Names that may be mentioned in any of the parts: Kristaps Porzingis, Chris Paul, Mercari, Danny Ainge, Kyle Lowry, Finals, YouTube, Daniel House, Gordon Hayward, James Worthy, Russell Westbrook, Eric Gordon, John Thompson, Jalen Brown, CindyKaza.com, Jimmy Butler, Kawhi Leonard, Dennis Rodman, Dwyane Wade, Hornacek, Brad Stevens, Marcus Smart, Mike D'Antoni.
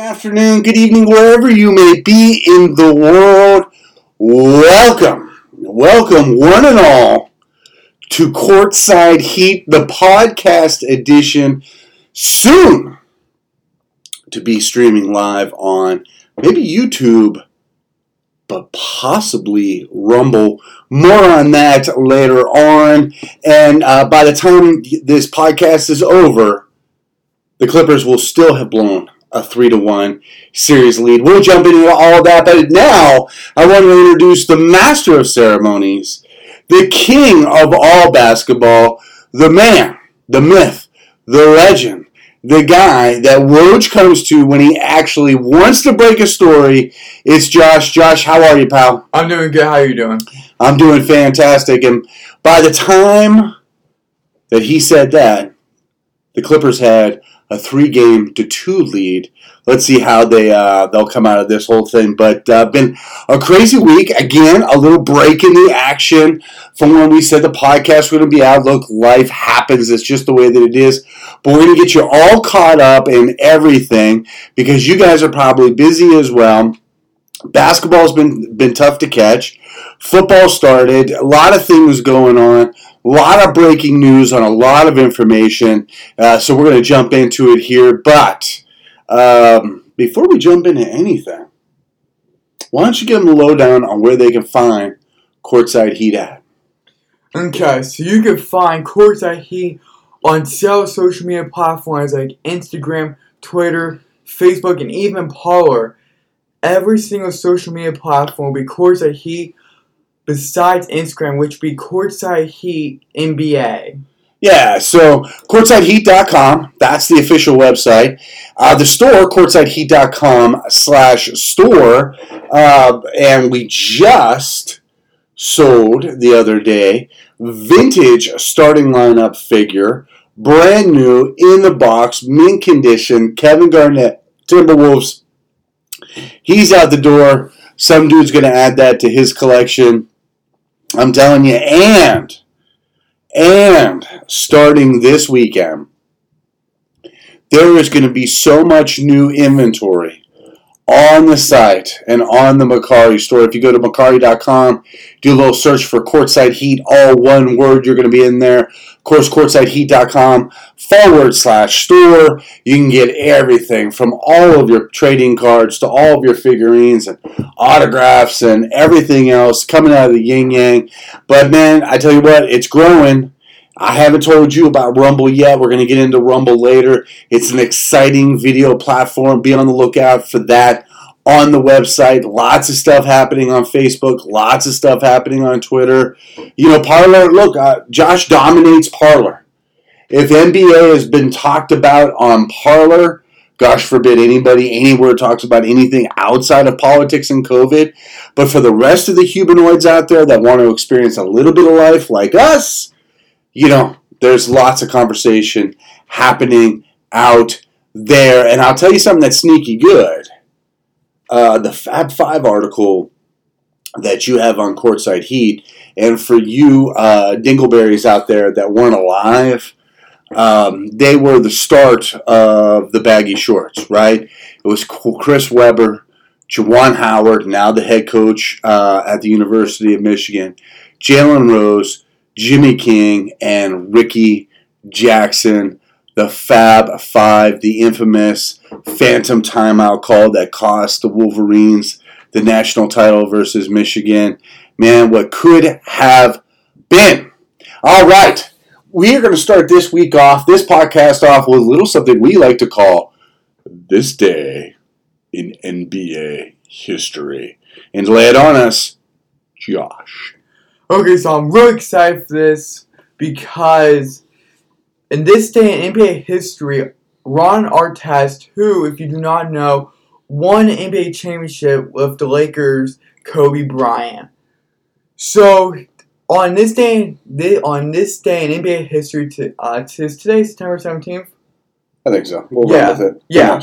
afternoon, good evening, wherever you may be in the world. Welcome one and all to Courtside Heat, the podcast edition, soon to be streaming live on maybe YouTube, but possibly Rumble. More on that later on. And by the time this podcast is over, the Clippers will still have blown a 3-1 series lead. We'll jump into all that, but now I want to introduce the master of ceremonies, the king of all basketball, the man, the myth, the legend, the guy that Woj comes to when he actually wants to break a story. It's Josh. Josh, how are you, pal? I'm doing good. How are you doing? I'm doing fantastic. And by the time that he said that, the Clippers had a 3-2 lead. Let's see how they'll come out of this whole thing. But been a crazy week. Again, a little break in the action from when we said the podcast was going to be out. Look, life happens. It's just the way that it is. But we're going to get you all caught up in everything because you guys are probably busy as well. Basketball's been tough to catch. Football started. A lot of things going on. A lot of breaking news on a lot of information, so we're going to jump into it here. But before we jump into anything, why don't you give them the lowdown on where they can find Courtside Heat at? Okay, so you can find Courtside Heat on several social media platforms like Instagram, Twitter, Facebook, and even Parler. Every single social media platform will be Courtside Heat. Besides Instagram, which would be Courtside Heat NBA. Yeah, so CourtsideHeat.com, that's the official website. The store, CourtsideHeat.com/store, and we just sold the other day vintage starting lineup figure, brand new, in the box, mint condition, Kevin Garnett, Timberwolves. He's out the door. Some dude's going to add that to his collection. I'm telling you, and starting this weekend, there is going to be so much new inventory on the site and on the Mercari store. If you go to Mercari.com, do a little search for Courtside Heat, all one word, you're going to be in there. Of course, CourtsideHeat.com/store. You can get everything from all of your trading cards to all of your figurines and autographs and everything else coming out of the yin-yang. But, man, I tell you what, it's growing. I haven't told you about Rumble yet. We're going to get into Rumble later. It's an exciting video platform. Be on the lookout for that on the website. Lots of stuff happening on Facebook. Lots of stuff happening on Twitter. You know, Parler, look, Josh dominates Parler. If NBA has been talked about on Parler, gosh forbid anybody anywhere talks about anything outside of politics and COVID. But for the rest of the humanoids out there that want to experience a little bit of life like us, you know, there's lots of conversation happening out there. And I'll tell you something that's sneaky good. The Fab Five article that you have on Courtside Heat, and for you dingleberries out there that weren't alive, they were the start of the baggy shorts, right? It was Chris Webber, Juwan Howard, now the head coach at the University of Michigan, Jalen Rose, Jimmy King, and Ricky Jackson, the Fab Five, the infamous phantom timeout call that cost the Wolverines the national title versus Michigan. Man, what could have been. All right, we are going to start this week off, this podcast off, with a little something we like to call This Day in NBA History. And lay it on us, Josh. Okay, so I'm really excited for this because in this day in NBA history, Ron Artest, who, if you do not know, won an NBA championship with the Lakers' Kobe Bryant. So on this day in NBA history, is today September 17th? I think so. We'll run with it. Yeah.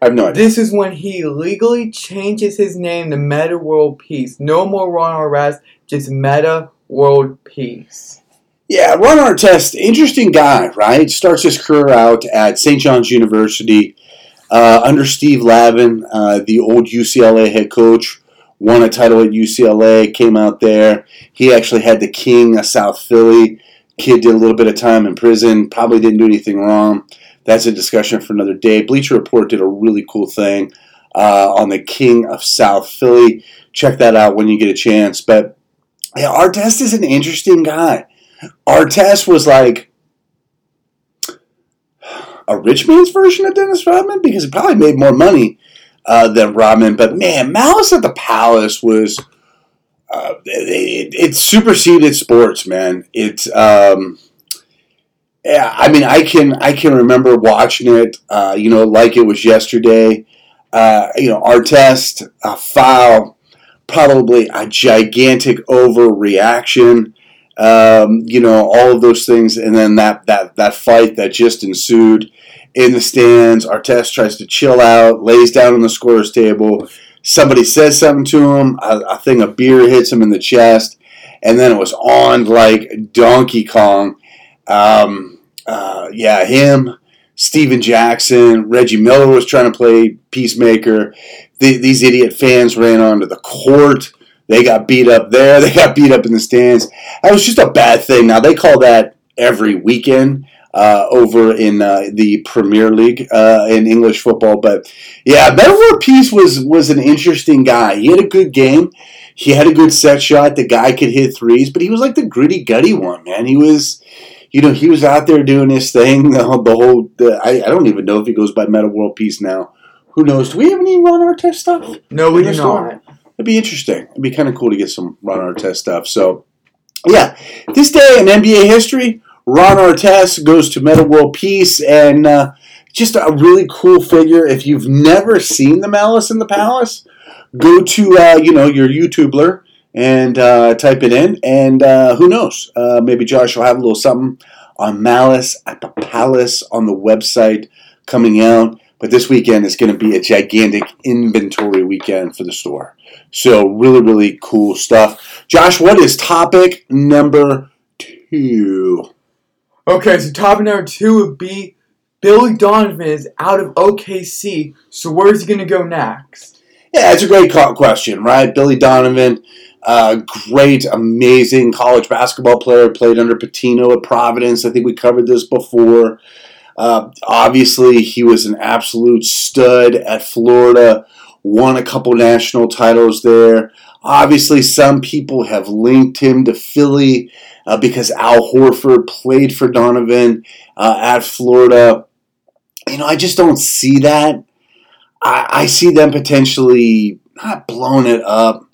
I have no idea. This is when he legally changes his name to Meta World Peace. No more Ron Artest. It's Meta World Peace. Yeah, Ron Artest, interesting guy, right? Starts his career out at St. John's University. Under Steve Lavin, the old UCLA head coach, won a title at UCLA, came out there. He actually had the king of South Philly. Kid did a little bit of time in prison, probably didn't do anything wrong. That's a discussion for another day. Bleacher Report did a really cool thing on the king of South Philly. Check that out when you get a chance. But yeah, Artest is an interesting guy. Artest was like a rich man's version of Dennis Rodman because he probably made more money than Rodman. But man, Malice at the Palace was it superseded sports, man. It's yeah, I mean, I can remember watching it, you know, like it was yesterday. You know, Artest, a foul, probably a gigantic overreaction. You know, all of those things, and then that fight that just ensued in the stands. Artest tries to chill out, lays down on the scorer's table. Somebody says something to him. I think a beer hits him in the chest, and then it was on like Donkey Kong. Yeah, him, Steven Jackson, Reggie Miller was trying to play peacemaker. These idiot fans ran onto the court. They got beat up there. They got beat up in the stands. That was just a bad thing. Now, they call that every weekend over in the Premier League in English football. But, yeah, Meta World Peace was an interesting guy. He had a good game. He had a good set shot. The guy could hit threes. But he was like the gritty, gutty one, man. He was... You know, he was out there doing his thing. I don't even know if he goes by Meta World Peace now. Who knows? Do we have any Ron Artest stuff? No, we do not. It'd be interesting. It'd be kind of cool to get some Ron Artest stuff. So, yeah, this day in NBA history, Ron Artest goes to Meta World Peace, and just a really cool figure. If you've never seen the Malice in the Palace, go to you know, your YouTuber. And type it in, and who knows? Maybe Josh will have a little something on Malice at the Palace on the website coming out. But this weekend is going to be a gigantic inventory weekend for the store. So really, really cool stuff. Josh, what is topic number 2? Okay, so topic number 2 would be Billy Donovan is out of OKC, so where is he going to go next? Yeah, it's a great question, right? Billy Donovan... great, amazing college basketball player. Played under Pitino at Providence. I think we covered this before. Obviously, he was an absolute stud at Florida. Won a couple national titles there. Obviously, some people have linked him to Philly because Al Horford played for Donovan at Florida. You know, I just don't see that. I see them potentially not blowing it up.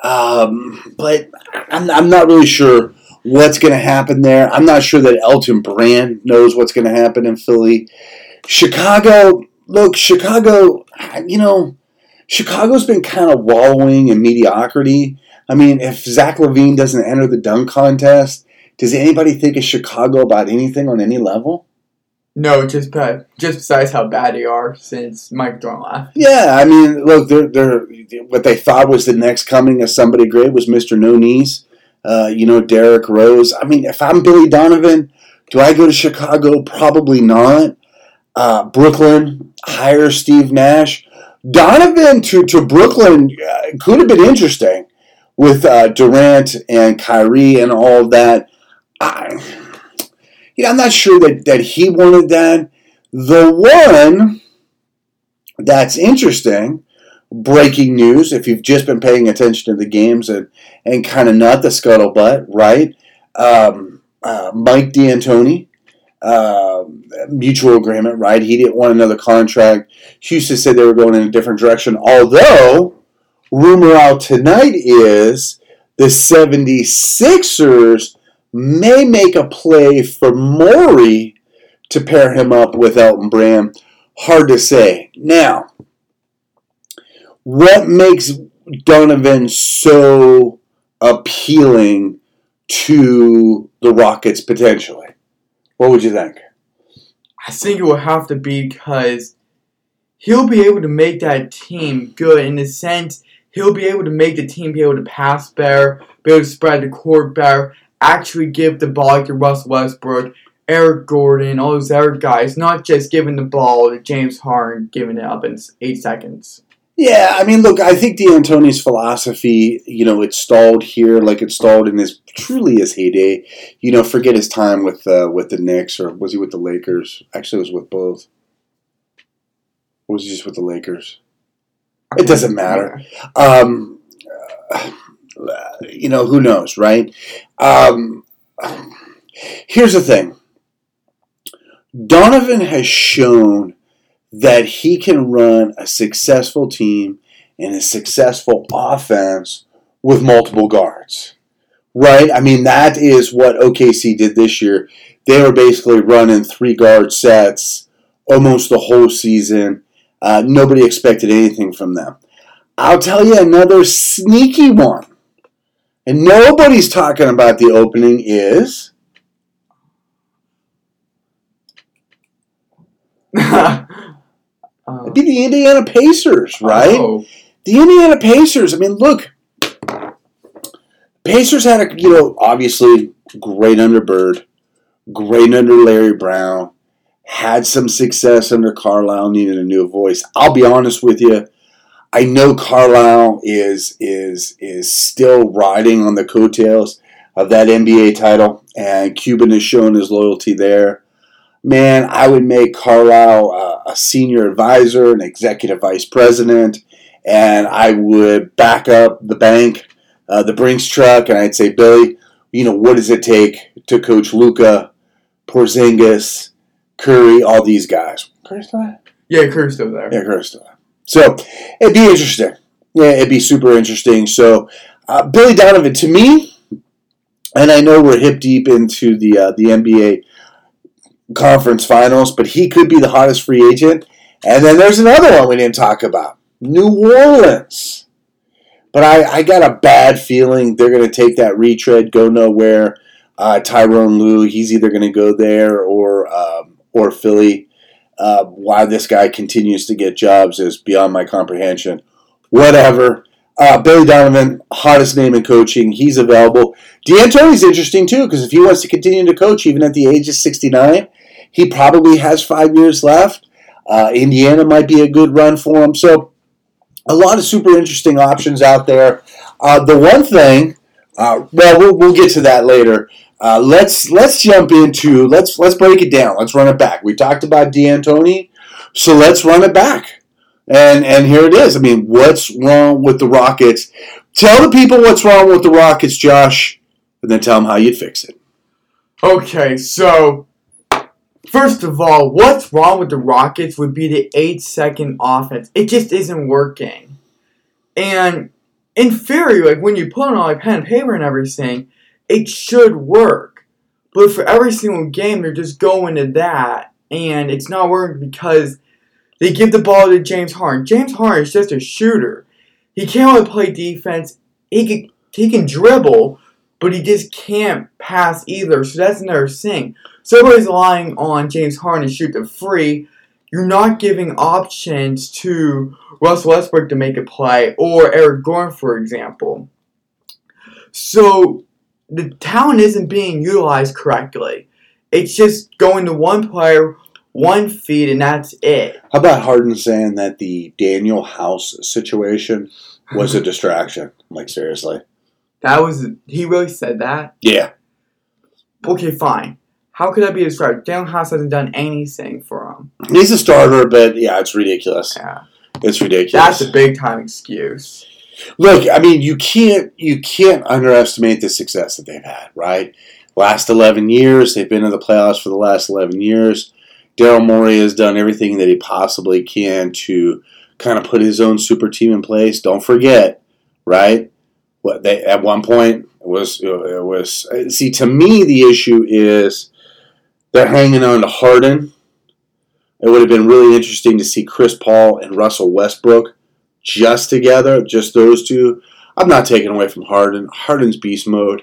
But I'm not really sure what's going to happen there. I'm not sure that Elton Brand knows what's going to happen in Philly. Chicago, you know, Chicago's been kind of wallowing in mediocrity. I mean, if Zach LaVine doesn't enter the dunk contest, does anybody think of Chicago about anything on any level? No, just besides how bad they are since Mike D'Antoni left. Yeah, I mean, look, they're what they thought was the next coming of somebody great was Mr. No Knees, you know, Derrick Rose. I mean, if I'm Billy Donovan, do I go to Chicago? Probably not. Brooklyn, hire Steve Nash. Donovan to Brooklyn could have been interesting with Durant and Kyrie and all of that. You know, I'm not sure that he wanted that. The one that's interesting, breaking news, if you've just been paying attention to the games and kind of not the scuttlebutt, right? Mike D'Antoni, mutual agreement, right? He didn't want another contract. Houston said they were going in a different direction. Although, rumor out tonight is the 76ers may make a play for Morey to pair him up with Elton Brand. Hard to say. Now, what makes Donovan so appealing to the Rockets potentially? What would you think? I think it will have to be because he'll be able to make that team good in the sense he'll be able to make the team be able to pass better, be able to spread the court better, actually give the ball to Russell Westbrook, Eric Gordon, all those other guys, not just giving the ball to James Harden, giving it up in 8 seconds. Yeah, I mean, look, I think D'Antoni's philosophy, it stalled here like it stalled in his heyday. Forget his time with the Knicks, or was he with the Lakers? Actually, it was with both. Or was he just with the Lakers? It doesn't matter. Who knows, right? Here's the thing. Donovan has shown that he can run a successful team and a successful offense with multiple guards, right? I mean, that is what OKC did this year. They were basically running 3-guard sets almost the whole season. Nobody expected anything from them. I'll tell you another sneaky one, and nobody's talking about the opening is... It'd be the Indiana Pacers, right? Oh. The Indiana Pacers. I mean, look, Pacers had obviously great under Bird, great under Larry Brown, had some success under Carlisle, needed a new voice. I'll be honest with you. I know Carlisle is still riding on the coattails of that NBA title, and Cuban has shown his loyalty there. Man, I would make Carlisle a senior advisor, an executive vice president, and I would back up the bank, the Brinks truck, and I'd say, Billy, what does it take to coach Luka, Porzingis, Curry, all these guys? Curry's still there? Yeah, Curry's still there. Yeah, Curry's still there. So, it'd be interesting. Yeah, it'd be super interesting. So, Billy Donovan, to me, and I know we're hip deep into the NBA Conference Finals, but he could be the hottest free agent. And then there's another one we didn't talk about, New Orleans. But I got a bad feeling they're going to take that retread, go nowhere. Tyrone Lue, he's either going to go there or Philly. Why this guy continues to get jobs is beyond my comprehension. Whatever. Billy Donovan, hottest name in coaching. He's available. D'Antoni's interesting, too, because if he wants to continue to coach, even at the age of 69, he probably has 5 years left. Indiana might be a good run for him. So a lot of super interesting options out there. The one thing, we'll get to that later. Let's jump into, let's break it down. Let's run it back. We talked about D'Antoni, so let's run it back. And here it is. I mean, what's wrong with the Rockets? Tell the people what's wrong with the Rockets, Josh, and then tell them how you'd fix it. Okay, so first of all, what's wrong with the Rockets would be the 8-second offense. It just isn't working. And in theory, when you put it on pen and paper and everything, it should work. But for every single game, they're just going to that, and it's not working because they give the ball to James Harden. James Harden is just a shooter. He can't really play defense. He can dribble, but he just can't pass either. So that's another thing. So everybody's relying on James Harden to shoot the free. You're not giving options to Russell Westbrook to make a play or Eric Gordon, for example. So the talent isn't being utilized correctly. It's just going to one player, 1 feed, and that's it. How about Harden saying that the Daniel House situation was a distraction? Like, seriously? He really said that? Yeah. Okay, fine. How could that be described? Daniel House hasn't done anything for him. He's a starter, but yeah, it's ridiculous. Yeah. It's ridiculous. That's a big-time excuse. Look, I mean, you can't underestimate the success that they've had, right? Last 11 years, they've been in the playoffs for the last 11 years. Daryl Morey has done everything that he possibly can to kind of put his own super team in place. Don't forget, right? At one point, it was. See, to me, the issue is they're hanging on to Harden. It would have been really interesting to see Chris Paul and Russell Westbrook just together, just those two. I'm not taking away from Harden. Harden's beast mode.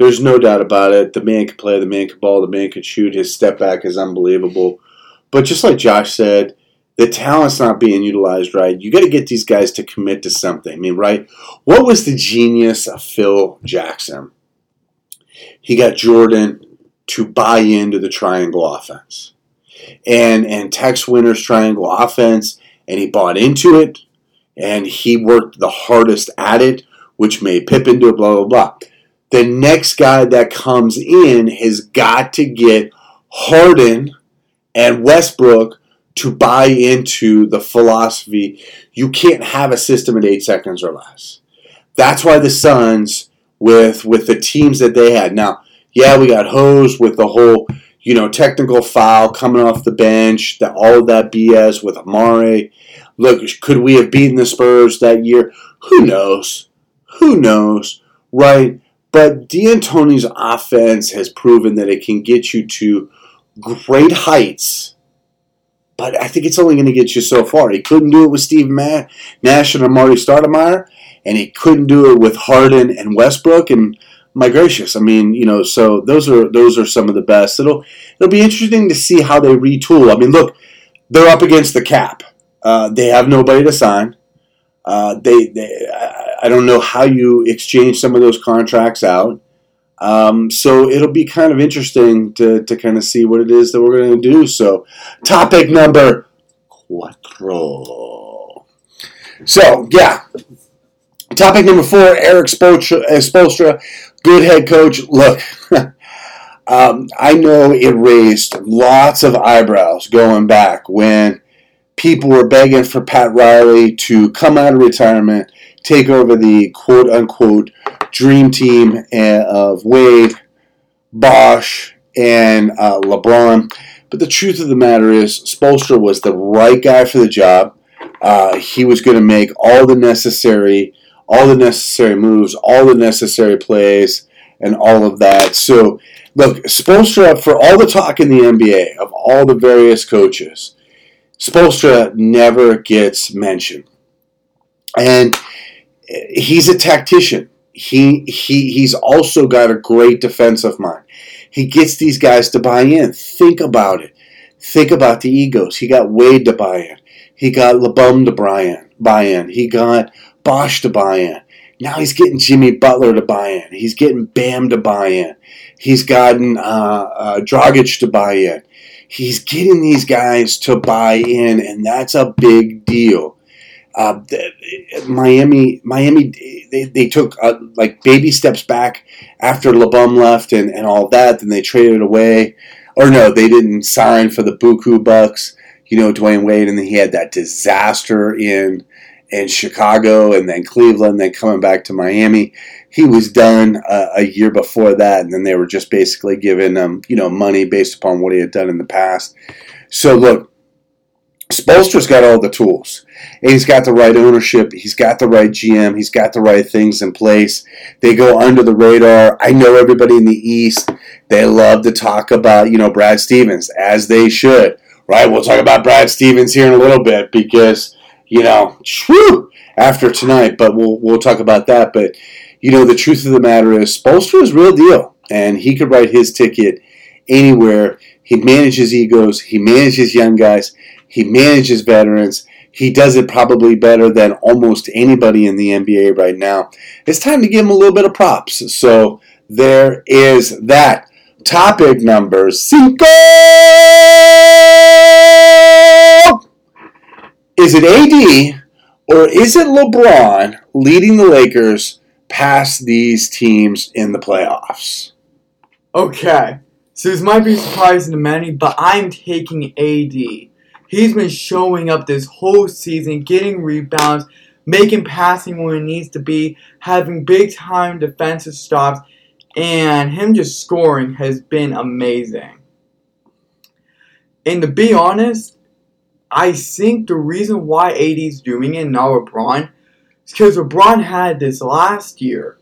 There's no doubt about it. The man can play, the man can ball, the man can shoot. His step back is unbelievable. But just like Josh said, the talent's not being utilized right. You got to get these guys to commit to something. I mean, right? What was the genius of Phil Jackson? He got Jordan, to buy into the triangle offense. And Tex Winter's triangle offense, and he bought into it, and he worked the hardest at it, which made Pippen do it, blah, blah, blah. The next guy that comes in has got to get Harden and Westbrook to buy into the philosophy. You can't have a system in 8 seconds or less. That's why the Suns, with the teams that they had. Now, yeah, we got hosed with the whole, you know, technical foul coming off the bench, that all of that BS with Amare. Look, could we have beaten the Spurs that year? Who knows? Who knows, right? But D'Antoni's offense has proven that it can get you to great heights, but I think it's only going to get you so far. He couldn't do it with Steve Nash and Amari Stoudemire, and he couldn't do it with Harden and Westbrook. And my gracious, I mean, you know, so those are some of the best. It'll be interesting to see how they retool. I mean, look, they're up against the cap. They have nobody to sign. I don't know how you exchange some of those contracts out. So it'll be kind of interesting to kind of see what it is that we're going to do. So topic number 4. So, yeah. Topic number 4, Eric Spolstra, good head coach. Look, I know it raised lots of eyebrows going back when people were begging for Pat Riley to come out of retirement, take over the quote-unquote dream team of Wade, Bosh, and LeBron. But the truth of the matter is, Spolstra was the right guy for the job. He was going to make all the necessary moves, all the necessary plays, and all of that. So, look, Spolstra, for all the talk in the NBA of all the various coaches, Spolstra never gets mentioned. And he's a tactician. He's also got a great defensive mind. He gets these guys to buy in. Think about it. Think about the egos. He got Wade to buy in. He got LeBron to buy in. He got Bosh to buy in. Now he's getting Jimmy Butler to buy in. He's getting Bam to buy in. He's gotten Dragic to buy in. He's getting these guys to buy in, and that's a big deal. Miami, they took like baby steps back after LeBum left and all that. Then they traded away, or no, they didn't sign for the Buku Bucks. You know, Dwyane Wade, and then he had that disaster in Chicago, and then Cleveland, then coming back to Miami. He was done a year before that, and then they were just basically giving him, you know, money based upon what he had done in the past. So, look, Spolstra's got all the tools. And he's got the right ownership. He's got the right GM. He's got the right things in place. They go under the radar. I know everybody in the East, they love to talk about, you know, Brad Stevens, as they should, right? We'll talk about Brad Stevens here in a little bit because, you know, whew, after tonight, but we'll talk about that. But, you know, the truth of the matter is Spolstra is real deal, and he could write his ticket anywhere. He manages egos. He manages young guys. He manages veterans. He does it probably better than almost anybody in the NBA right now. It's time to give him a little bit of props. So there is that. Topic number 5. Is it AD or is it LeBron leading the Lakers past these teams in the playoffs? Okay, so this might be surprising to many, but I'm taking AD. He's been showing up this whole season, getting rebounds, making passing where it needs to be, having big-time defensive stops, and him just scoring has been amazing. And to be honest, I think the reason why AD's doing it, not LeBron, is because LeBron had this last year.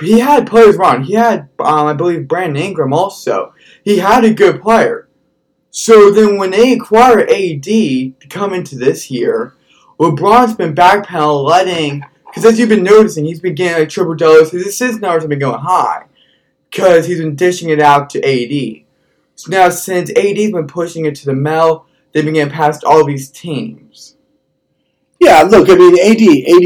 He had players around. He had, I believe, Brandon Ingram also. He had a good player. So then when they acquire AD to come into this year, LeBron's been backpedaling, because as you've been noticing, he's been getting like triple doubles. His assist numbers have been going high because he's been dishing it out to AD. So now since AD's been pushing it to the middle, they've been getting past all these teams. Yeah, look, I mean, AD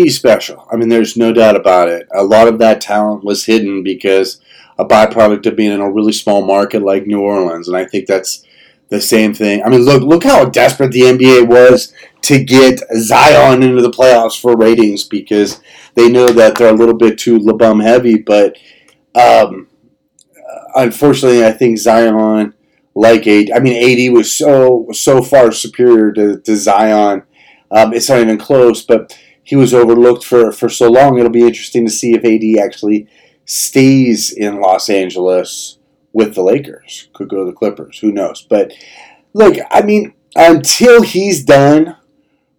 is special. I mean, there's no doubt about it. A lot of that talent was hidden because a byproduct of being in a really small market like New Orleans, and I think that's the same thing. I mean, look how desperate the NBA was to get Zion into the playoffs for ratings because they know that they're a little bit too LeBum heavy. But unfortunately, I think Zion, like AD, I mean, AD was so far superior to Zion. It's not even close, but he was overlooked for so long. It'll be interesting to see if AD actually stays in Los Angeles with the Lakers. Could go to the Clippers. Who knows? But, look, I mean, until he's done,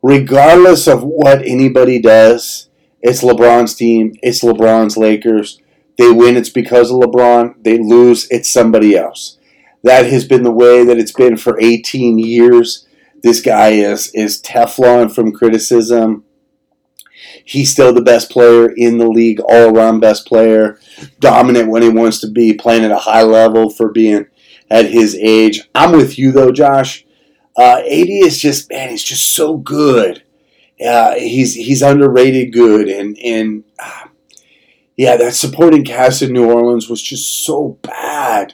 regardless of what anybody does, it's LeBron's team. It's LeBron's Lakers. They win, it's because of LeBron. They lose, it's somebody else. That has been the way that it's been for 18 years. This guy is Teflon from criticism. He's still the best player in the league, all-around best player, dominant when he wants to be, playing at a high level for being at his age. I'm with you, though, Josh. AD is just, man, he's just so good. He's underrated good. And that supporting cast in New Orleans was just so bad.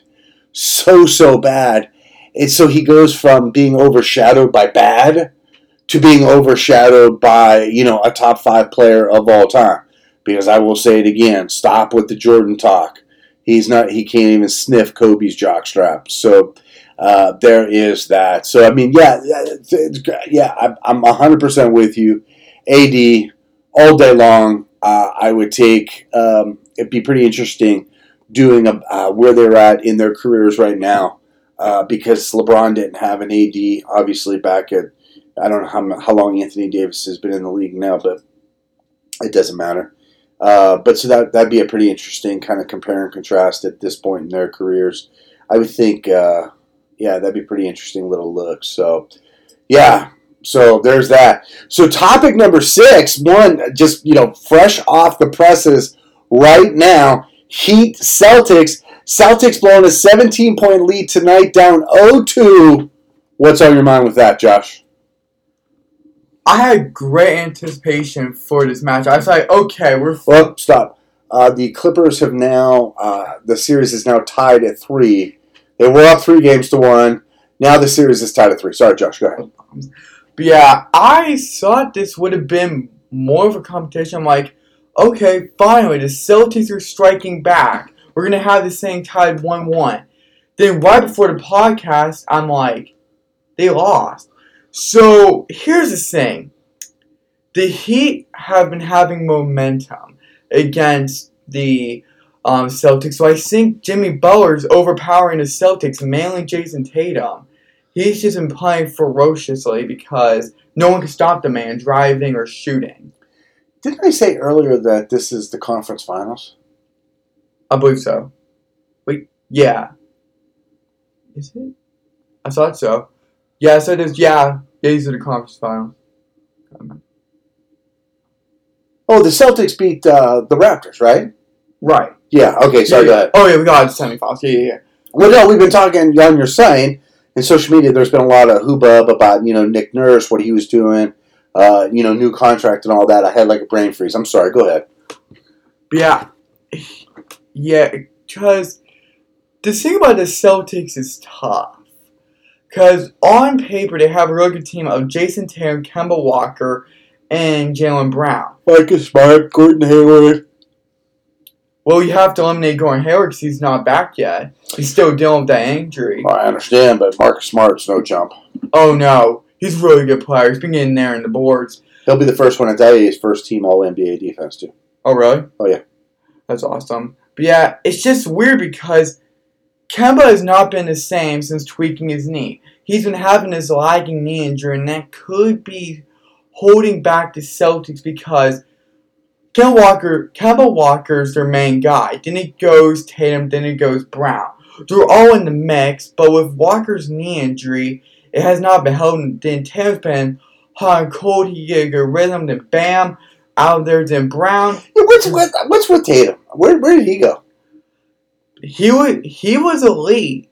So bad. And so he goes from being overshadowed by bad to being overshadowed by, a top 5 player of all time. Because I will say it again, stop with the Jordan talk. He can't even sniff Kobe's jockstrap. So there is that. So, I mean, I'm 100% with you. AD, all day long, I would take, it'd be pretty interesting doing where they're at in their careers right now. Because LeBron didn't have an AD, obviously, back at, I don't know how long Anthony Davis has been in the league now, but it doesn't matter. But so that'd be a pretty interesting kind of compare and contrast at this point in their careers. I would think, that'd be a pretty interesting little look. So, yeah, so there's that. So topic number 6, one just, fresh off the presses right now, Heat Celtics. Celtics blowing a 17-point lead tonight, down 0-2. What's on your mind with that, Josh? I had great anticipation for this match. I was like, okay, we're... Well, stop. The Clippers have now... the series is now tied at 3. They were up 3 games to 1. Now the series is tied at 3. Sorry, Josh, go ahead. But yeah, I thought this would have been more of a competition. I'm like, okay, finally, the Celtics are striking back. We're going to have this thing tied 1-1. Then right before the podcast, I'm like, they lost. So, here's the thing. The Heat have been having momentum against the Celtics. So, I think Jimmy Butler's overpowering the Celtics, mainly Jason Tatum. He's just been playing ferociously because no one can stop the man driving or shooting. Didn't I say earlier that this is the conference finals? I believe so. Wait, yeah. Is it? I thought so. Yeah, so it is. Yeah, these are the conference finals. Oh, the Celtics beat the Raptors, right? Right. Yeah. Okay. Sorry. Yeah, go ahead. Oh yeah, we got the semifinals. Yeah. Well, no, we've been talking on your site and social media. There's been a lot of hubbub about Nick Nurse, what he was doing, new contract and all that. I had like a brain freeze. I'm sorry. Go ahead. Yeah. Because the thing about the Celtics is tough. Because on paper, they have a really good team of Jason Tatum, Kemba Walker, and Jalen Brown. Marcus Smart, Gordon Hayward. Well, you have to eliminate Gordon Hayward because he's not back yet. He's still dealing with that injury. Well, I understand, but Marcus Smart's no jump. Oh, no. He's a really good player. He's been getting there in the boards. He'll be the first one to tell you he's first team All-NBA defense, too. Oh, really? Oh, yeah. That's awesome. But, yeah, it's just weird because... Kemba has not been the same since tweaking his knee. He's been having this lagging knee injury, and that could be holding back the Celtics because Kemba Walker's their main guy. Then it goes Tatum, then it goes Brown. They're all in the mix, but with Walker's knee injury, it has not been held. Then Tatum's been hot and cold. He get a good rhythm. Then Bam out of there. Then Brown. Yeah, what's with Tatum? Where did he go? He was elite.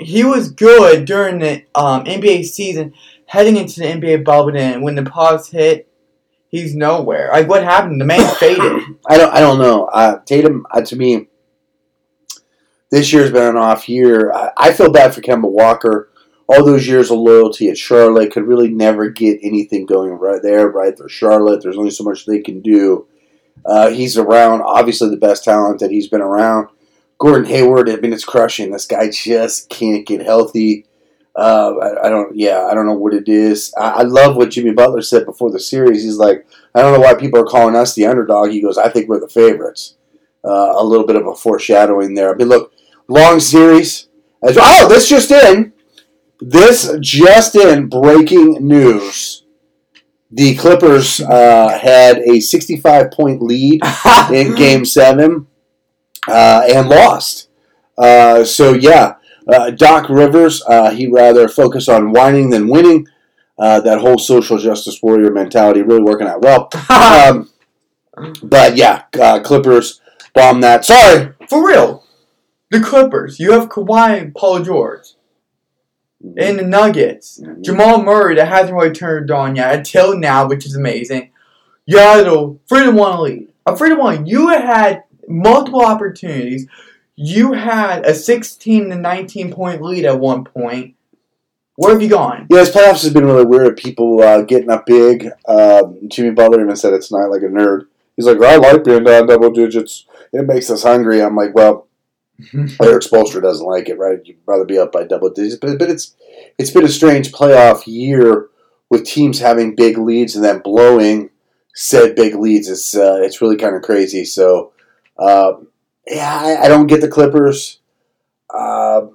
He was good during the NBA season, heading into the NBA bubble. And when the pause hit, he's nowhere. Like what happened? The man faded. I don't know. Tatum to me, This year's been an off year. I feel bad for Kemba Walker. All those years of loyalty at Charlotte, could really never get anything going right there, right? They're Charlotte. There's only so much they can do. He's around, obviously, the best talent that he's been around. Gordon Hayward, I mean, it's crushing. This guy just can't get healthy. I don't know what it is. I love what Jimmy Butler said before the series. He's like, I don't know why people are calling us the underdog. He goes, I think we're the favorites. A little bit of a foreshadowing there. I mean, look, long series. Oh, this just in. This just in, breaking news. The Clippers had a 65-point lead in Game 7 and lost. Doc Rivers, he'd rather focus on whining than winning. That whole social justice warrior mentality really working out well. Clippers bombed that. Sorry. For real. The Clippers. You have Kawhi and Paul George. Mm-hmm. And the Nuggets. Mm-hmm. Jamal Murray that hasn't really turned on yet until now, which is amazing. You had a 3-1 lead. A 3-1. You had multiple opportunities. You had a 16 to 19 point lead at one point. Where have you gone? Yeah, this playoffs has been really weird. People getting up big. Jimmy Butler even said it's not like a nerd. He's like, well, I like being down double digits. It makes us hungry. I'm like, well, Eric Spolstra doesn't like it, right? You'd rather be up by double digits. But it's been a strange playoff year with teams having big leads and then blowing said big leads. It's really kind of crazy. So, I don't get the Clippers. Doc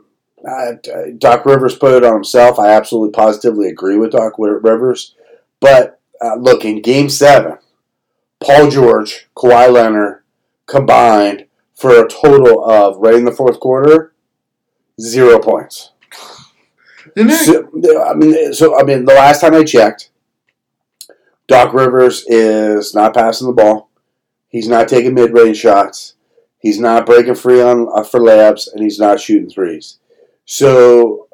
Rivers put it on himself. I absolutely positively agree with Doc Rivers. But, look, in Game 7, Paul George, Kawhi Leonard combined for a total of, right in the fourth quarter, 0 points. So, the last time I checked, Doc Rivers is not passing the ball. He's not taking mid-range shots. He's not breaking free for layups, and he's not shooting threes. So,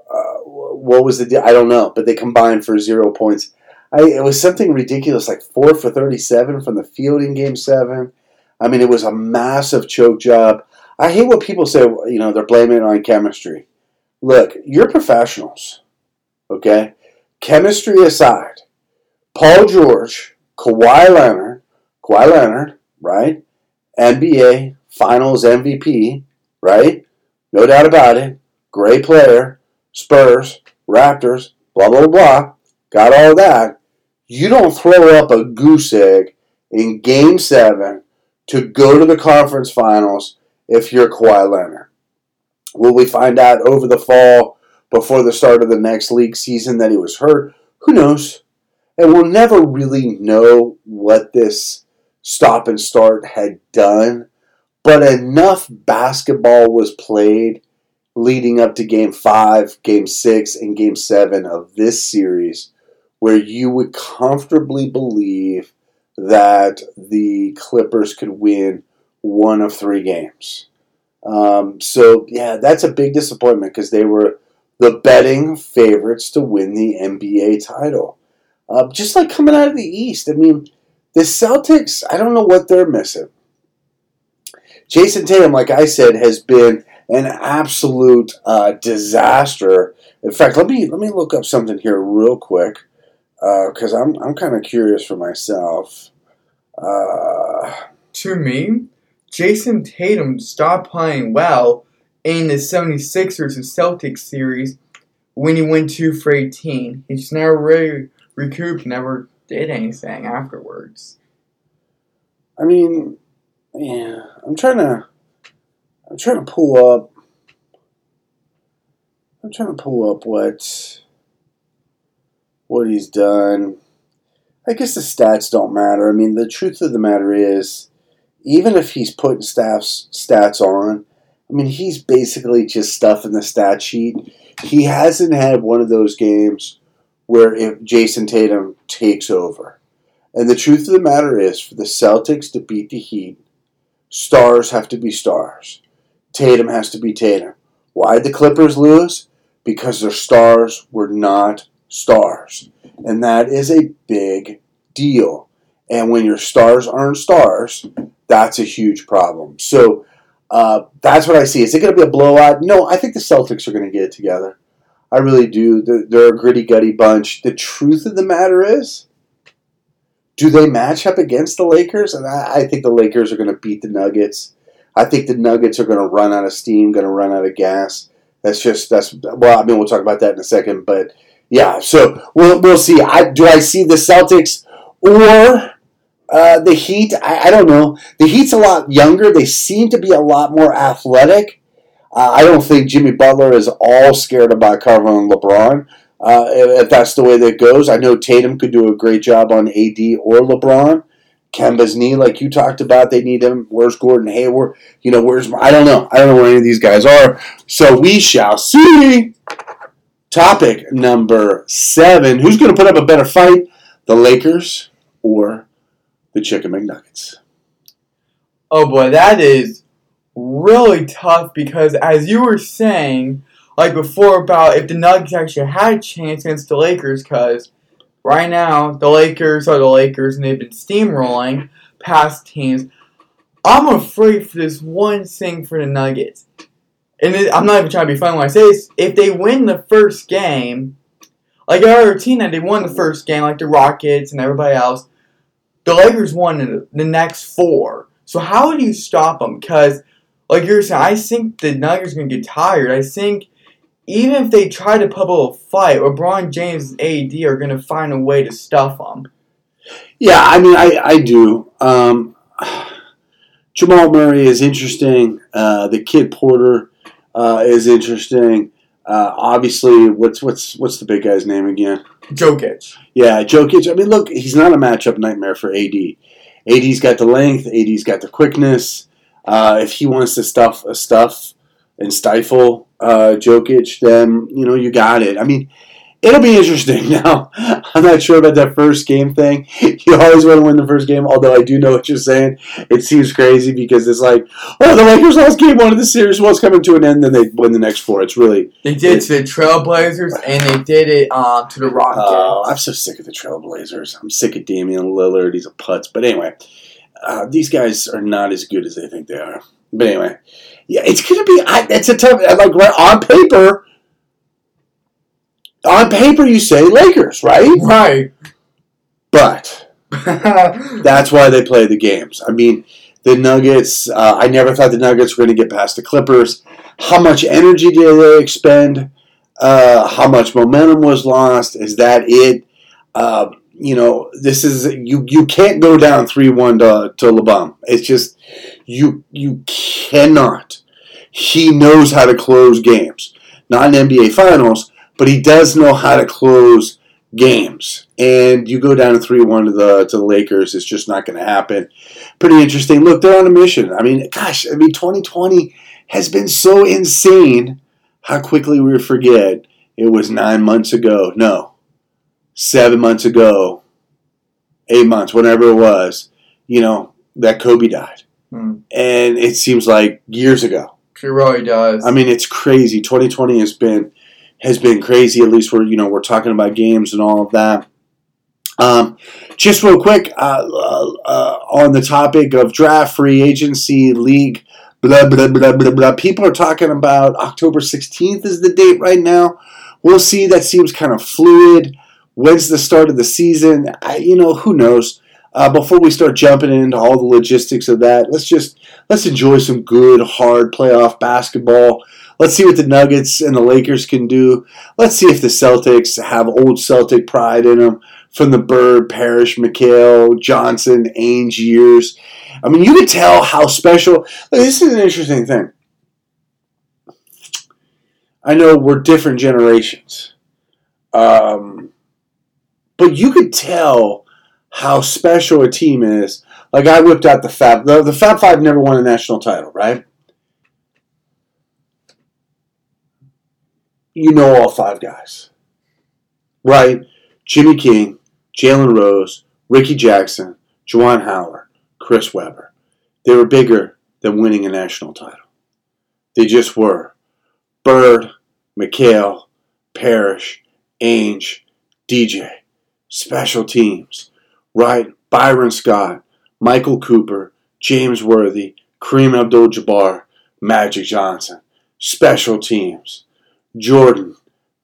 what was the deal? I don't know, but they combined for 0 points. It was something ridiculous, like 4 for 37 from the field in Game 7. I mean, it was a massive choke job. I hate what people say, you know, they're blaming it on chemistry. Look, you're professionals, okay? Chemistry aside, Paul George, Kawhi Leonard, right? NBA Finals MVP, right? No doubt about it. Great player. Spurs, Raptors, blah, blah, blah. Got all that. You don't throw up a goose egg in Game 7 to go to the conference finals if you're Kawhi Leonard. Will we find out over the fall before the start of the next league season that he was hurt? Who knows? And we'll never really know what this stop and start had done. But enough basketball was played leading up to Game 5, Game 6, and Game 7 of this series where you would comfortably believe that the Clippers could win one of three games. That's a big disappointment because they were the betting favorites to win the NBA title. Just like coming out of the East. I mean, the Celtics, I don't know what they're missing. Jason Tatum, like I said, has been an absolute disaster. In fact, let me look up something here real quick because I'm kind of curious for myself. To me, Jason Tatum stopped playing well in the 76ers and Celtics series when he went 2 for 18. He just never really recouped, never did anything afterwards. I mean, yeah, I'm trying to pull up. I'm trying to pull up what he's done. I guess the stats don't matter. I mean, the truth of the matter is, even if he's putting stats on, I mean, he's basically just stuffing the stat sheet. He hasn't had one of those games where if Jason Tatum takes over. And the truth of the matter is, for the Celtics to beat the Heat, stars have to be stars. Tatum has to be Tatum. Why did the Clippers lose? Because their stars were not stars. And that is a big deal. And when your stars aren't stars, that's a huge problem. So That's what I see. Is it going to be a blowout? No, I think the Celtics are going to get it together. I really do. They're a gritty-gutty bunch. The truth of the matter is, do they match up against the Lakers? And I think the Lakers are going to beat the Nuggets. I think the Nuggets are going to run out of steam, going to run out of gas. We'll talk about that in a second. But, yeah, so we'll see. Do I see the Celtics or the Heat? I don't know. The Heat's a lot younger. They seem to be a lot more athletic. I don't think Jimmy Butler is all scared about covering LeBron. If that's the way that goes. I know Tatum could do a great job on AD or LeBron. Kemba's knee, like you talked about, they need him. Where's Gordon Hayward? I don't know. I don't know where any of these guys are. So we shall see. Topic number 7. Who's going to put up a better fight? The Lakers or the Chicken McNuggets? Oh boy, that is really tough because as you were saying, like before about if the Nuggets actually had a chance against the Lakers because right now the Lakers are the Lakers and they've been steamrolling past teams. I'm afraid for this one thing for the Nuggets. And I'm not even trying to be funny when I say this. If they win the first game, like our team that they won the first game, like the Rockets and everybody else, the Lakers won the next 4. So how do you stop them? Because like you were saying, I think the Nuggets are going to get tired. I think even if they try to put up a fight, LeBron James and AD are going to find a way to stuff them. Yeah, I mean, I do. Jamal Murray is interesting. The kid Porter is interesting. Obviously, what's the big guy's name again? Jokic. Yeah, Jokic. I mean, look, he's not a matchup nightmare for AD. AD's got the length. AD's got the quickness. If he wants to stuff and stifle Jokic, then, you got it. I mean, it'll be interesting now. I'm not sure about that first game thing. You always want to win the first game, although I do know what you're saying. It seems crazy because it's like, the Lakers lost game 1 of the series. Well, it's coming to an end, then they win the next 4. It's really... They did to the Trailblazers, and they did it to the Rockets. Oh, I'm so sick of the Trailblazers. I'm sick of Damian Lillard. He's a putz. But anyway, these guys are not as good as they think they are. But anyway, yeah, it's going to be... it's a tough... Like, right on paper... On paper, you say Lakers, right? Right. But that's why they play the games. I mean, the Nuggets, I never thought the Nuggets were going to get past the Clippers. How much energy did they expend? How much momentum was lost? Is that it? This is you can't go down 3-1 to LeBron. It's just you cannot. He knows how to close games. Not in NBA Finals. But he does know how to close games. And you go down to 3-1 to the Lakers. It's just not going to happen. Pretty interesting. Look, they're on a mission. I mean, 2020 has been so insane how quickly we forget it was 9 months ago. No, 7 months ago, 8 months, whatever it was, that Kobe died. And it seems like years ago. It really does. I mean, it's crazy. 2020 has been crazy. At least we're we're talking about games and all of that. Just real quick on the topic of draft, free agency, league, blah blah blah blah blah. People are talking about October 16th is the date right now. We'll see. That seems kind of fluid. When's the start of the season? Who knows? Before we start jumping into all the logistics of that, let's enjoy some good hard playoff basketball. Let's see what the Nuggets and the Lakers can do. Let's see if the Celtics have old Celtic pride in them from the Bird, Parrish, McHale, Johnson, Ainge years. I mean, you could tell how special. This is an interesting thing. I know we're different generations. But you could tell how special a team is. Like I whipped out the Fab. The Fab Five never won a national title, right? All 5 guys, right? Jimmy King, Jalen Rose, Ricky Jackson, Juwan Howard, Chris Webber. They were bigger than winning a national title. They just were. Bird, McHale, Parrish, Ainge, DJ. Special teams, right? Byron Scott, Michael Cooper, James Worthy, Kareem Abdul-Jabbar, Magic Johnson, special teams, Jordan,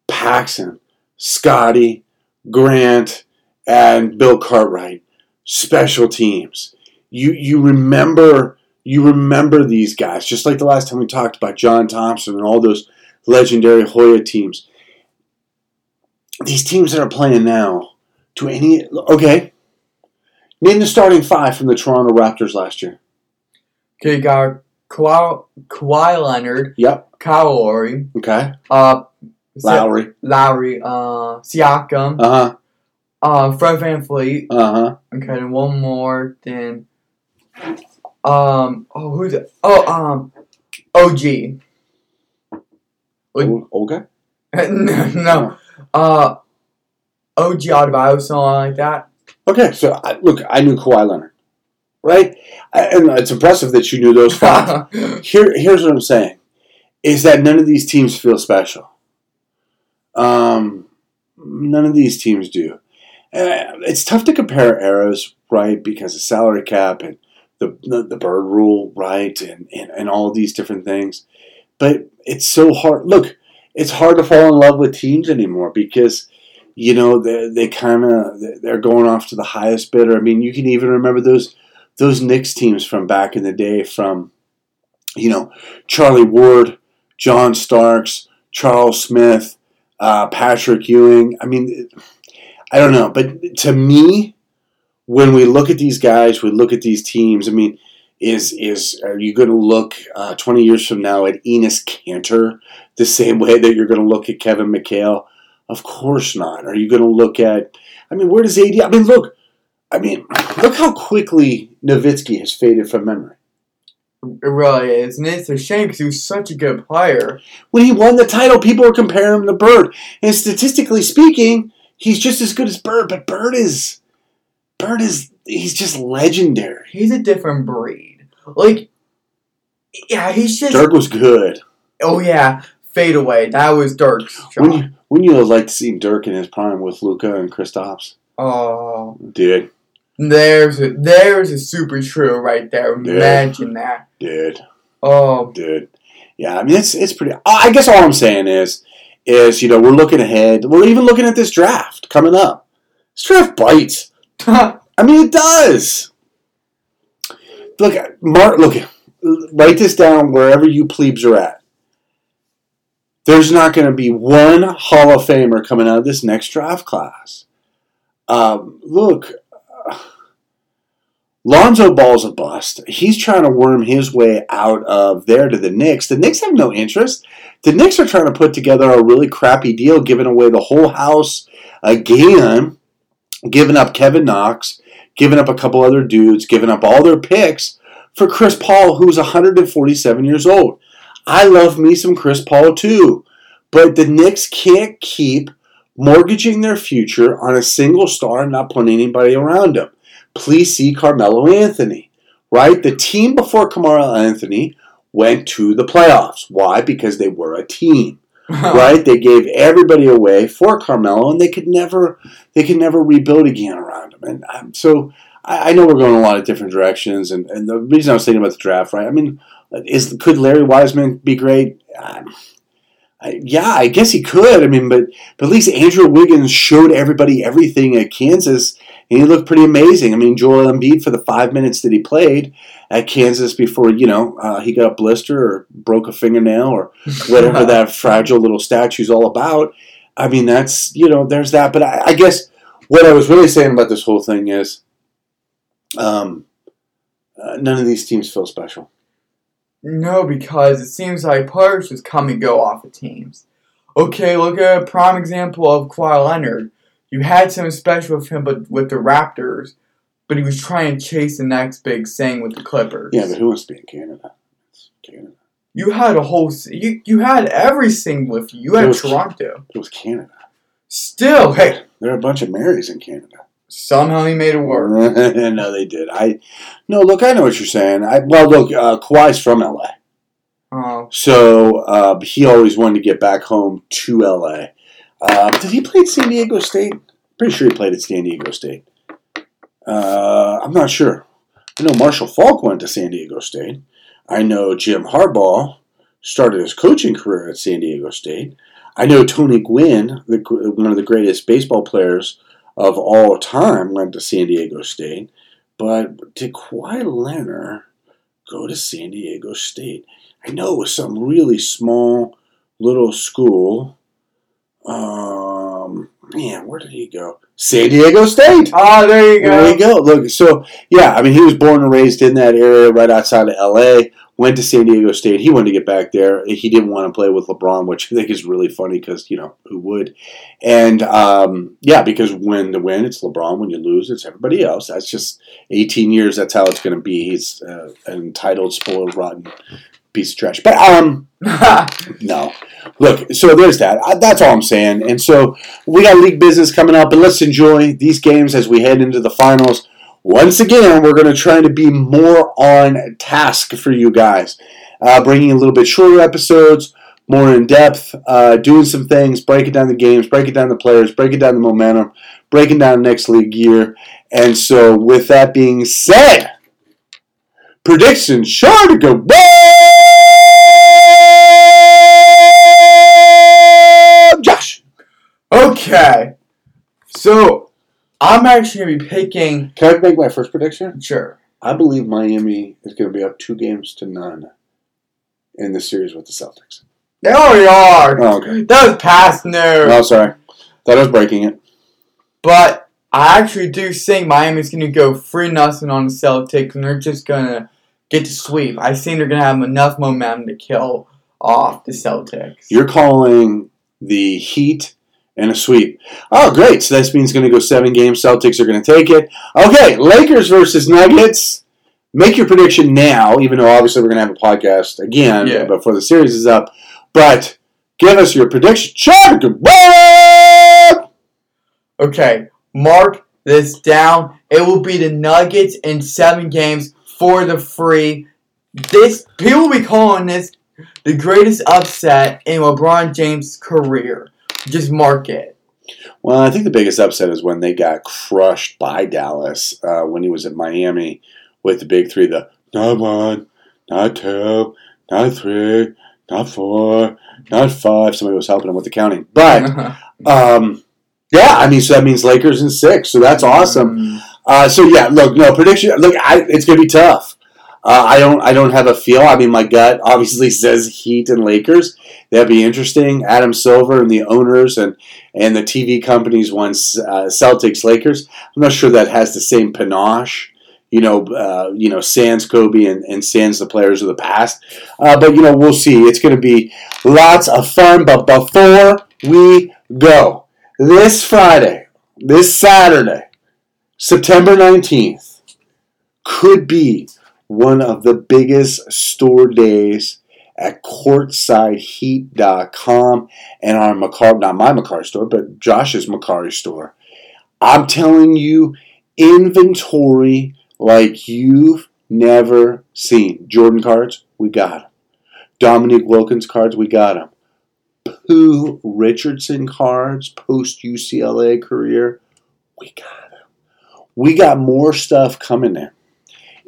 Paxson, Scotty, Grant, and Bill Cartwright, special teams. You remember these guys, just like the last time we talked about John Thompson and all those legendary Hoya teams. These teams that are playing now, name the starting five from the Toronto Raptors last year. Okay, you got Kawhi Leonard. Yep. Kyle Lowry. Okay. Lowry. Siakam. Uh-huh. Fred VanVleet. Uh-huh. Okay, and one more, then... OG. Olga? No. OG Adebayo, something like that. Okay, so I knew Kawhi Leonard, right? And it's impressive that you knew those five. Here's what I'm saying, is that none of these teams feel special. None of these teams do. It's tough to compare eras, right, because of salary cap and the Bird rule, right, and all these different things. But it's so hard. Look, it's hard to fall in love with teams anymore because, you know, they're going off to the highest bidder. I mean, you can even remember those Knicks teams from back in the day from, you know, Charlie Ward, John Starks, Charles Smith, Patrick Ewing. I mean, I don't know. But to me, when we look at these guys, we look at these teams, I mean, are you going to look 20 years from now at Enes Kanter the same way that you're going to look at Kevin McHale? Of course not. Are you going to look at, where does AD, look how quickly Nowitzki has faded from memory. It really is, and it's a shame because he was such a good player. When he won the title, people were comparing him to Bird, and statistically speaking, he's just as good as Bird, but Bird is, he's just legendary. He's a different breed. Like, yeah, he's just... Dirk was good. Oh, yeah. Fade away. That was Dirk's shot. Wouldn't you have liked to see Dirk in his prime with Luka and Kristaps? Oh. Dude. There's a super true right there. Dude. Imagine that. Dude. Oh. Dude. Yeah, it's pretty... I guess all I'm saying is, you know, we're looking ahead. We're even looking at this draft coming up. This draft bites. It does. Look, Mark. Look, write this down wherever you plebes are at. There's not going to be one Hall of Famer coming out of this next draft class. Lonzo Ball's a bust. He's trying to worm his way out of there to the Knicks. The Knicks have no interest. The Knicks are trying to put together a really crappy deal, giving away the whole house again. Giving up Kevin Knox, giving up a couple other dudes, giving up all their picks for Chris Paul, who's 147 years old. I love me some Chris Paul too, but the Knicks can't keep mortgaging their future on a single star and not putting anybody around him. Please see Carmelo Anthony, right? The team before Carmelo Anthony went to the playoffs. Why? Because they were a team. Right, they gave everybody away for Carmelo, and they could never rebuild again around him. And so I know we're going a lot of different directions. And the reason I was thinking about the draft, right? Could Larry Wiseman be great? I guess he could. But at least Andrew Wiggins showed everybody everything at Kansas, and he looked pretty amazing. Joel Embiid for the 5 minutes that he played at Kansas before, he got a blister or broke a fingernail or whatever that fragile little statue's all about. That's, there's that. But I guess what I was really saying about this whole thing is none of these teams feel special. No, because it seems like players just come and go off of teams. Okay, look at a prime example of Kawhi Leonard. You had something special with him, but with the Raptors, but he was trying to chase the next big thing with the Clippers. Yeah, but who wants to be in Canada? It's Canada. You had a whole... You had everything with you. You had Toronto. It was Canada. Still, hey. There are a bunch of Marys in Canada. Somehow he made it work. No, they did. I know what you're saying. Kawhi's from L.A. Oh. So he always wanted to get back home to L.A. Did he play at San Diego State? Pretty sure he played at San Diego State. I'm not sure. I know Marshall Falk went to San Diego State. I know Jim Harbaugh started his coaching career at San Diego State. I know Tony Gwynn, one of the greatest baseball players of all time, went to San Diego State. But did Kawhi Leonard go to San Diego State? I know it was some really small little school. Man, where did he go? San Diego State. Oh, there you go. There you go. Look, so, yeah, I mean, he was born and raised in that area right outside of L.A., went to San Diego State. He wanted to get back there. He didn't want to play with LeBron, which I think is really funny because, you know, who would? And, yeah, because when to win, it's LeBron. When you lose, it's everybody else. That's just 18 years. That's how it's going to be. He's an entitled, spoiled, rotten piece of trash. But, no. Look, so there's that. That's all I'm saying. And so we got league business coming up, but let's enjoy these games as we head into the finals. Once again, we're going to try to be more on task for you guys, bringing a little bit shorter episodes, more in depth, doing some things, breaking down the games, breaking down the players, breaking down the momentum, breaking down next league year. And so with that being said, predictions sure to go wrong. Josh. Okay. So I'm actually going to be picking... Can I make my first prediction? Sure. I believe Miami is going to be up 2-0 in the series with the Celtics. They already are. Oh, okay. That was past news. Oh, sorry. Thought I was breaking it. But I actually do think Miami's going to go 3-0 on the Celtics, and they're just going to get the sweep. I think they're going to have enough momentum to kill off the Celtics. You're calling the Heat... and a sweep. Oh, great. So that means it's going to go 7 games. Celtics are going to take it. Okay, Lakers versus Nuggets. Make your prediction now, even though obviously we're going to have a podcast again before the series is up. But give us your prediction. Okay, mark this down. It will be the Nuggets in 7 games for the free. This people will be calling this the greatest upset in LeBron James' career. Just mark it. Well, I think the biggest upset is when they got crushed by Dallas when he was at Miami with the big three, the not 1, not 2, not 3, not 4, not 5. Somebody was helping him with the counting. But, yeah, I mean, so that means Lakers in 6. So that's awesome. So, yeah, look, no, prediction. Look, it's going to be tough. I don't have a feel. I mean, my gut obviously says Heat and Lakers. That'd be interesting. Adam Silver and the owners and the TV companies wants Celtics, Lakers. I'm not sure that has the same panache. You know, sans Kobe and sans the players of the past. But you know, we'll see. It's going to be lots of fun. But before we go, this Saturday, September 19th, could be one of the biggest store days at CourtsideHeat.com and our Mercari, not my Mercari store, but Josh's Mercari store. I'm telling you, inventory like you've never seen. Jordan cards, we got them. Dominique Wilkins cards, we got them. Pooh Richardson cards, post-UCLA career, we got them. We got more stuff coming in.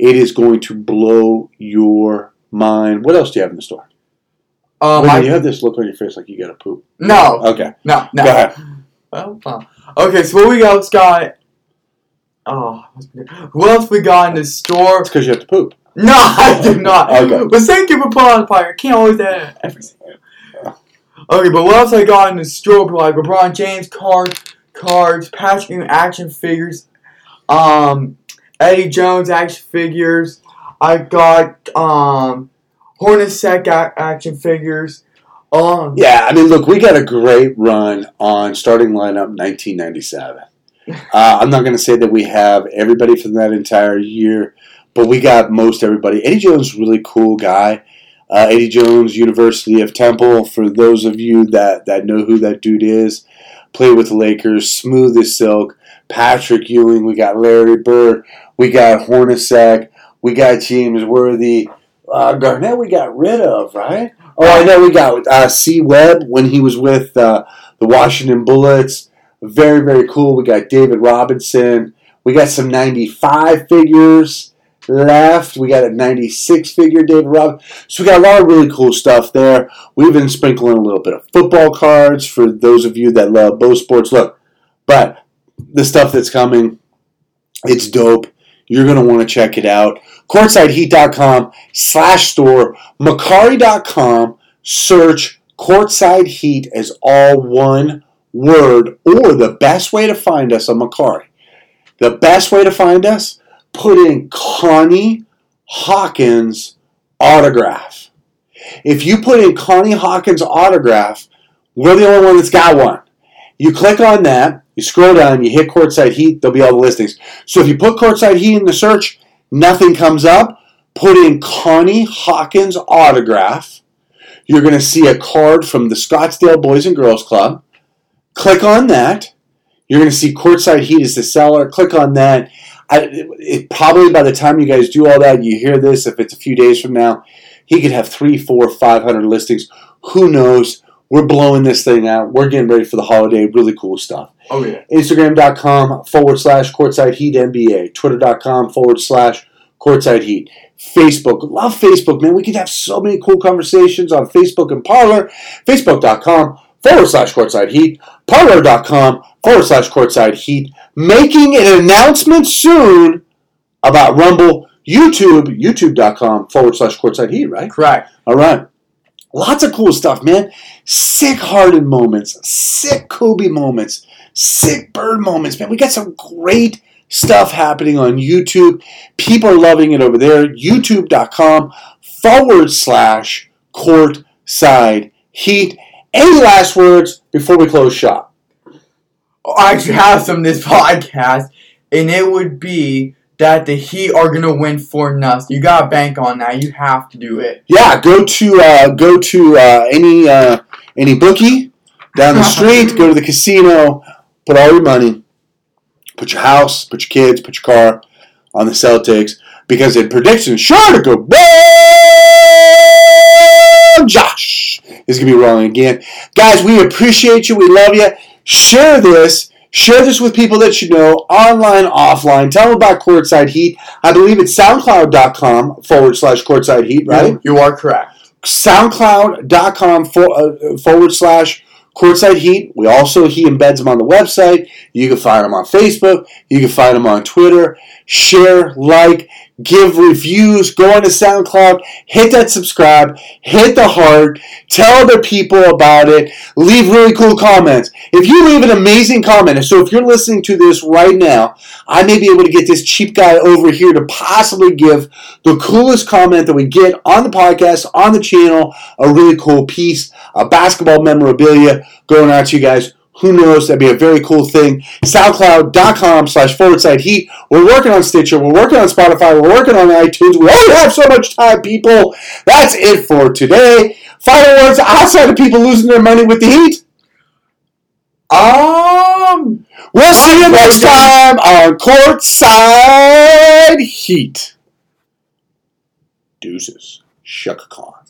It is going to blow your mind. What else do you have in the store? You have this look on your face like you got to poop. No. Okay. No. Go ahead. Okay, so what we else got? Who else we got in the store? It's because you have to poop. No, I did not. Okay. But thank you for pulling fire. I can't always have everything. Okay, but what else I got in the store? Like LeBron James cards, Patrick action figures, Eddie Jones action figures. I got Hornacek action figures. Yeah, I mean, look, we got a great run on starting lineup 1997. I'm not going to say that we have everybody from that entire year, but we got most everybody. Eddie Jones, really cool guy. Eddie Jones, University of Temple. For those of you that know who that dude is, played with the Lakers, smooth as silk. Patrick Ewing, we got Larry Bird, we got Hornacek, we got James Worthy, Garnett we got rid of, right? Oh, I know we got C. Webb when he was with the Washington Bullets. Very, very cool. We got David Robinson. We got some 95 figures. left. We got a 96 figure David Robinson. So we got a lot of really cool stuff there. We've been sprinkling a little bit of football cards for those of you that love both sports. Look, but the stuff that's coming, it's dope. You're going to want to check it out. CourtsideHeat.com/store. Mercari.com. Search Courtside Heat as all one word, or the best way to find us on Mercari. The best way to find us, put in Connie Hawkins autograph. If you put in Connie Hawkins autograph, we're the only one that's got one. You click on that, you scroll down, you hit Courtside Heat, there'll be all the listings. So if you put Courtside Heat in the search, nothing comes up. Put in Connie Hawkins autograph. You're going to see a card from the Scottsdale Boys and Girls Club. Click on that. You're going to see Courtside Heat is the seller. Click on that. Probably by the time you guys do all that, you hear this, if it's a few days from now, he could have 300, 400, 500 listings. Who knows? We're blowing this thing out. We're getting ready for the holiday. Really cool stuff. Oh, yeah. Instagram.com/CourtsideHeatNBA. Twitter.com/CourtsideHeat. Facebook. Love Facebook, man. We could have so many cool conversations on Facebook and Parler. Facebook.com/CourtsideHeat. Parler.com/CourtsideHeat. Making an announcement soon about Rumble, YouTube, YouTube.com/CourtsideHeat, right? Correct. All right. Lots of cool stuff, man. Sick Harden moments, sick Kobe moments, sick Bird moments, man. We got some great stuff happening on YouTube. People are loving it over there. YouTube.com/CourtsideHeat. Any last words before we close shop? I actually have some in this podcast, and it would be that the Heat are gonna win 4-0. You gotta bank on that. You have to do it. Yeah, go to any bookie down the street. Go to the casino. Put all your money, put your house, put your kids, put your car on the Celtics, because in predictions, sure to go wrong. Josh is gonna be wrong again, guys. We appreciate you. We love you. Share this with people that you know, online, offline. Tell them about Courtside Heat. I believe it's SoundCloud.com/CourtsideHeat, right? You are correct. SoundCloud.com/CourtsideHeat. He embeds them on the website. You can find them on Facebook. You can find them on Twitter. Share, like, give reviews. Go on to SoundCloud. Hit that subscribe. Hit the heart. Tell other people about it. Leave really cool comments. If you leave an amazing comment, so if you're listening to this right now, I may be able to get this cheap guy over here to possibly give the coolest comment that we get on the podcast, on the channel, a really cool piece of basketball memorabilia going out to you guys. Who knows? That'd be a very cool thing. SoundCloud.com/CourtsideHeat. We're working on Stitcher. We're working on Spotify. We're working on iTunes. We only have so much time, people. That's it for today. Final words outside of people losing their money with the Heat. We'll see you next time on Courtside Heat. Deuces. Shaka Khan.